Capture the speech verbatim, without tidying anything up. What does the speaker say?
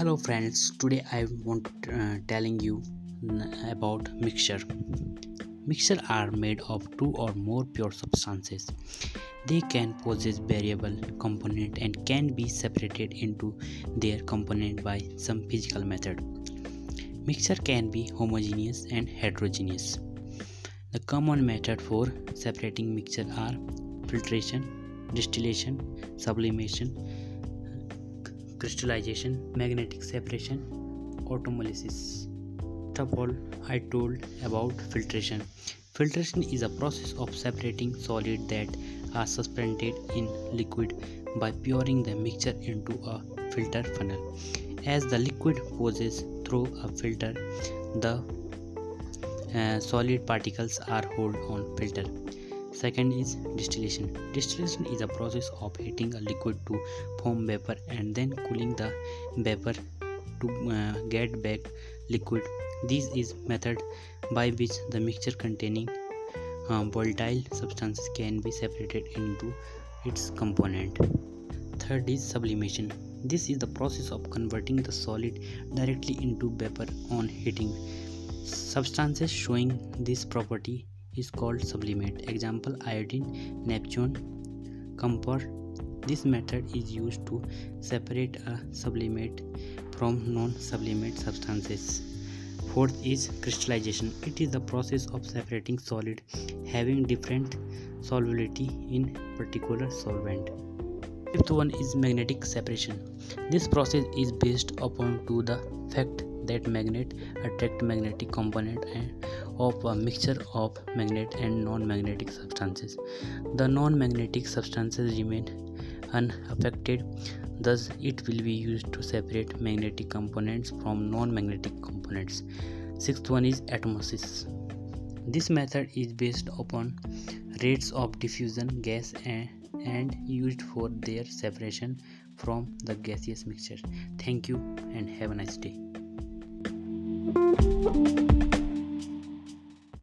Hello friends, today I want uh, telling you about mixture. Mixture are made of two or more pure substances. They can possess variable component and can be separated into their component by some physical method. Mixture can be homogeneous and heterogeneous. The common method for separating mixture are filtration, distillation, sublimation, crystallization, magnetic separation, automolysis. First of all, I told about filtration. Filtration is a process of separating solids that are suspended in liquid by pouring the mixture into a filter funnel. As the liquid passes through a filter, the uh, solid particles are held on filter. Second is distillation. Distillation is a process of heating a liquid to form vapor and then cooling the vapor to uh, get back liquid. This is method by which the mixture containing uh, volatile substances can be separated into its component. Third is sublimation. This is the process of converting the solid directly into vapor on heating. Substances showing this property is called sublimate. Example: iodine, neptune, camphor. This method is used to separate a sublimate from non-sublimate substances. Fourth is crystallization. It is the process of separating solid having different solubility in particular solvent. Fifth one is magnetic separation. This process is based upon to the fact that magnet attract magnetic component and of a mixture of magnet and non-magnetic substances. The non-magnetic substances remain unaffected, thus it will be used to separate magnetic components from non-magnetic components. Sixth one is atmosis. This method is based upon rates of diffusion gas and, and used for their separation from the gaseous mixture. Thank you and have a nice day. Thank you.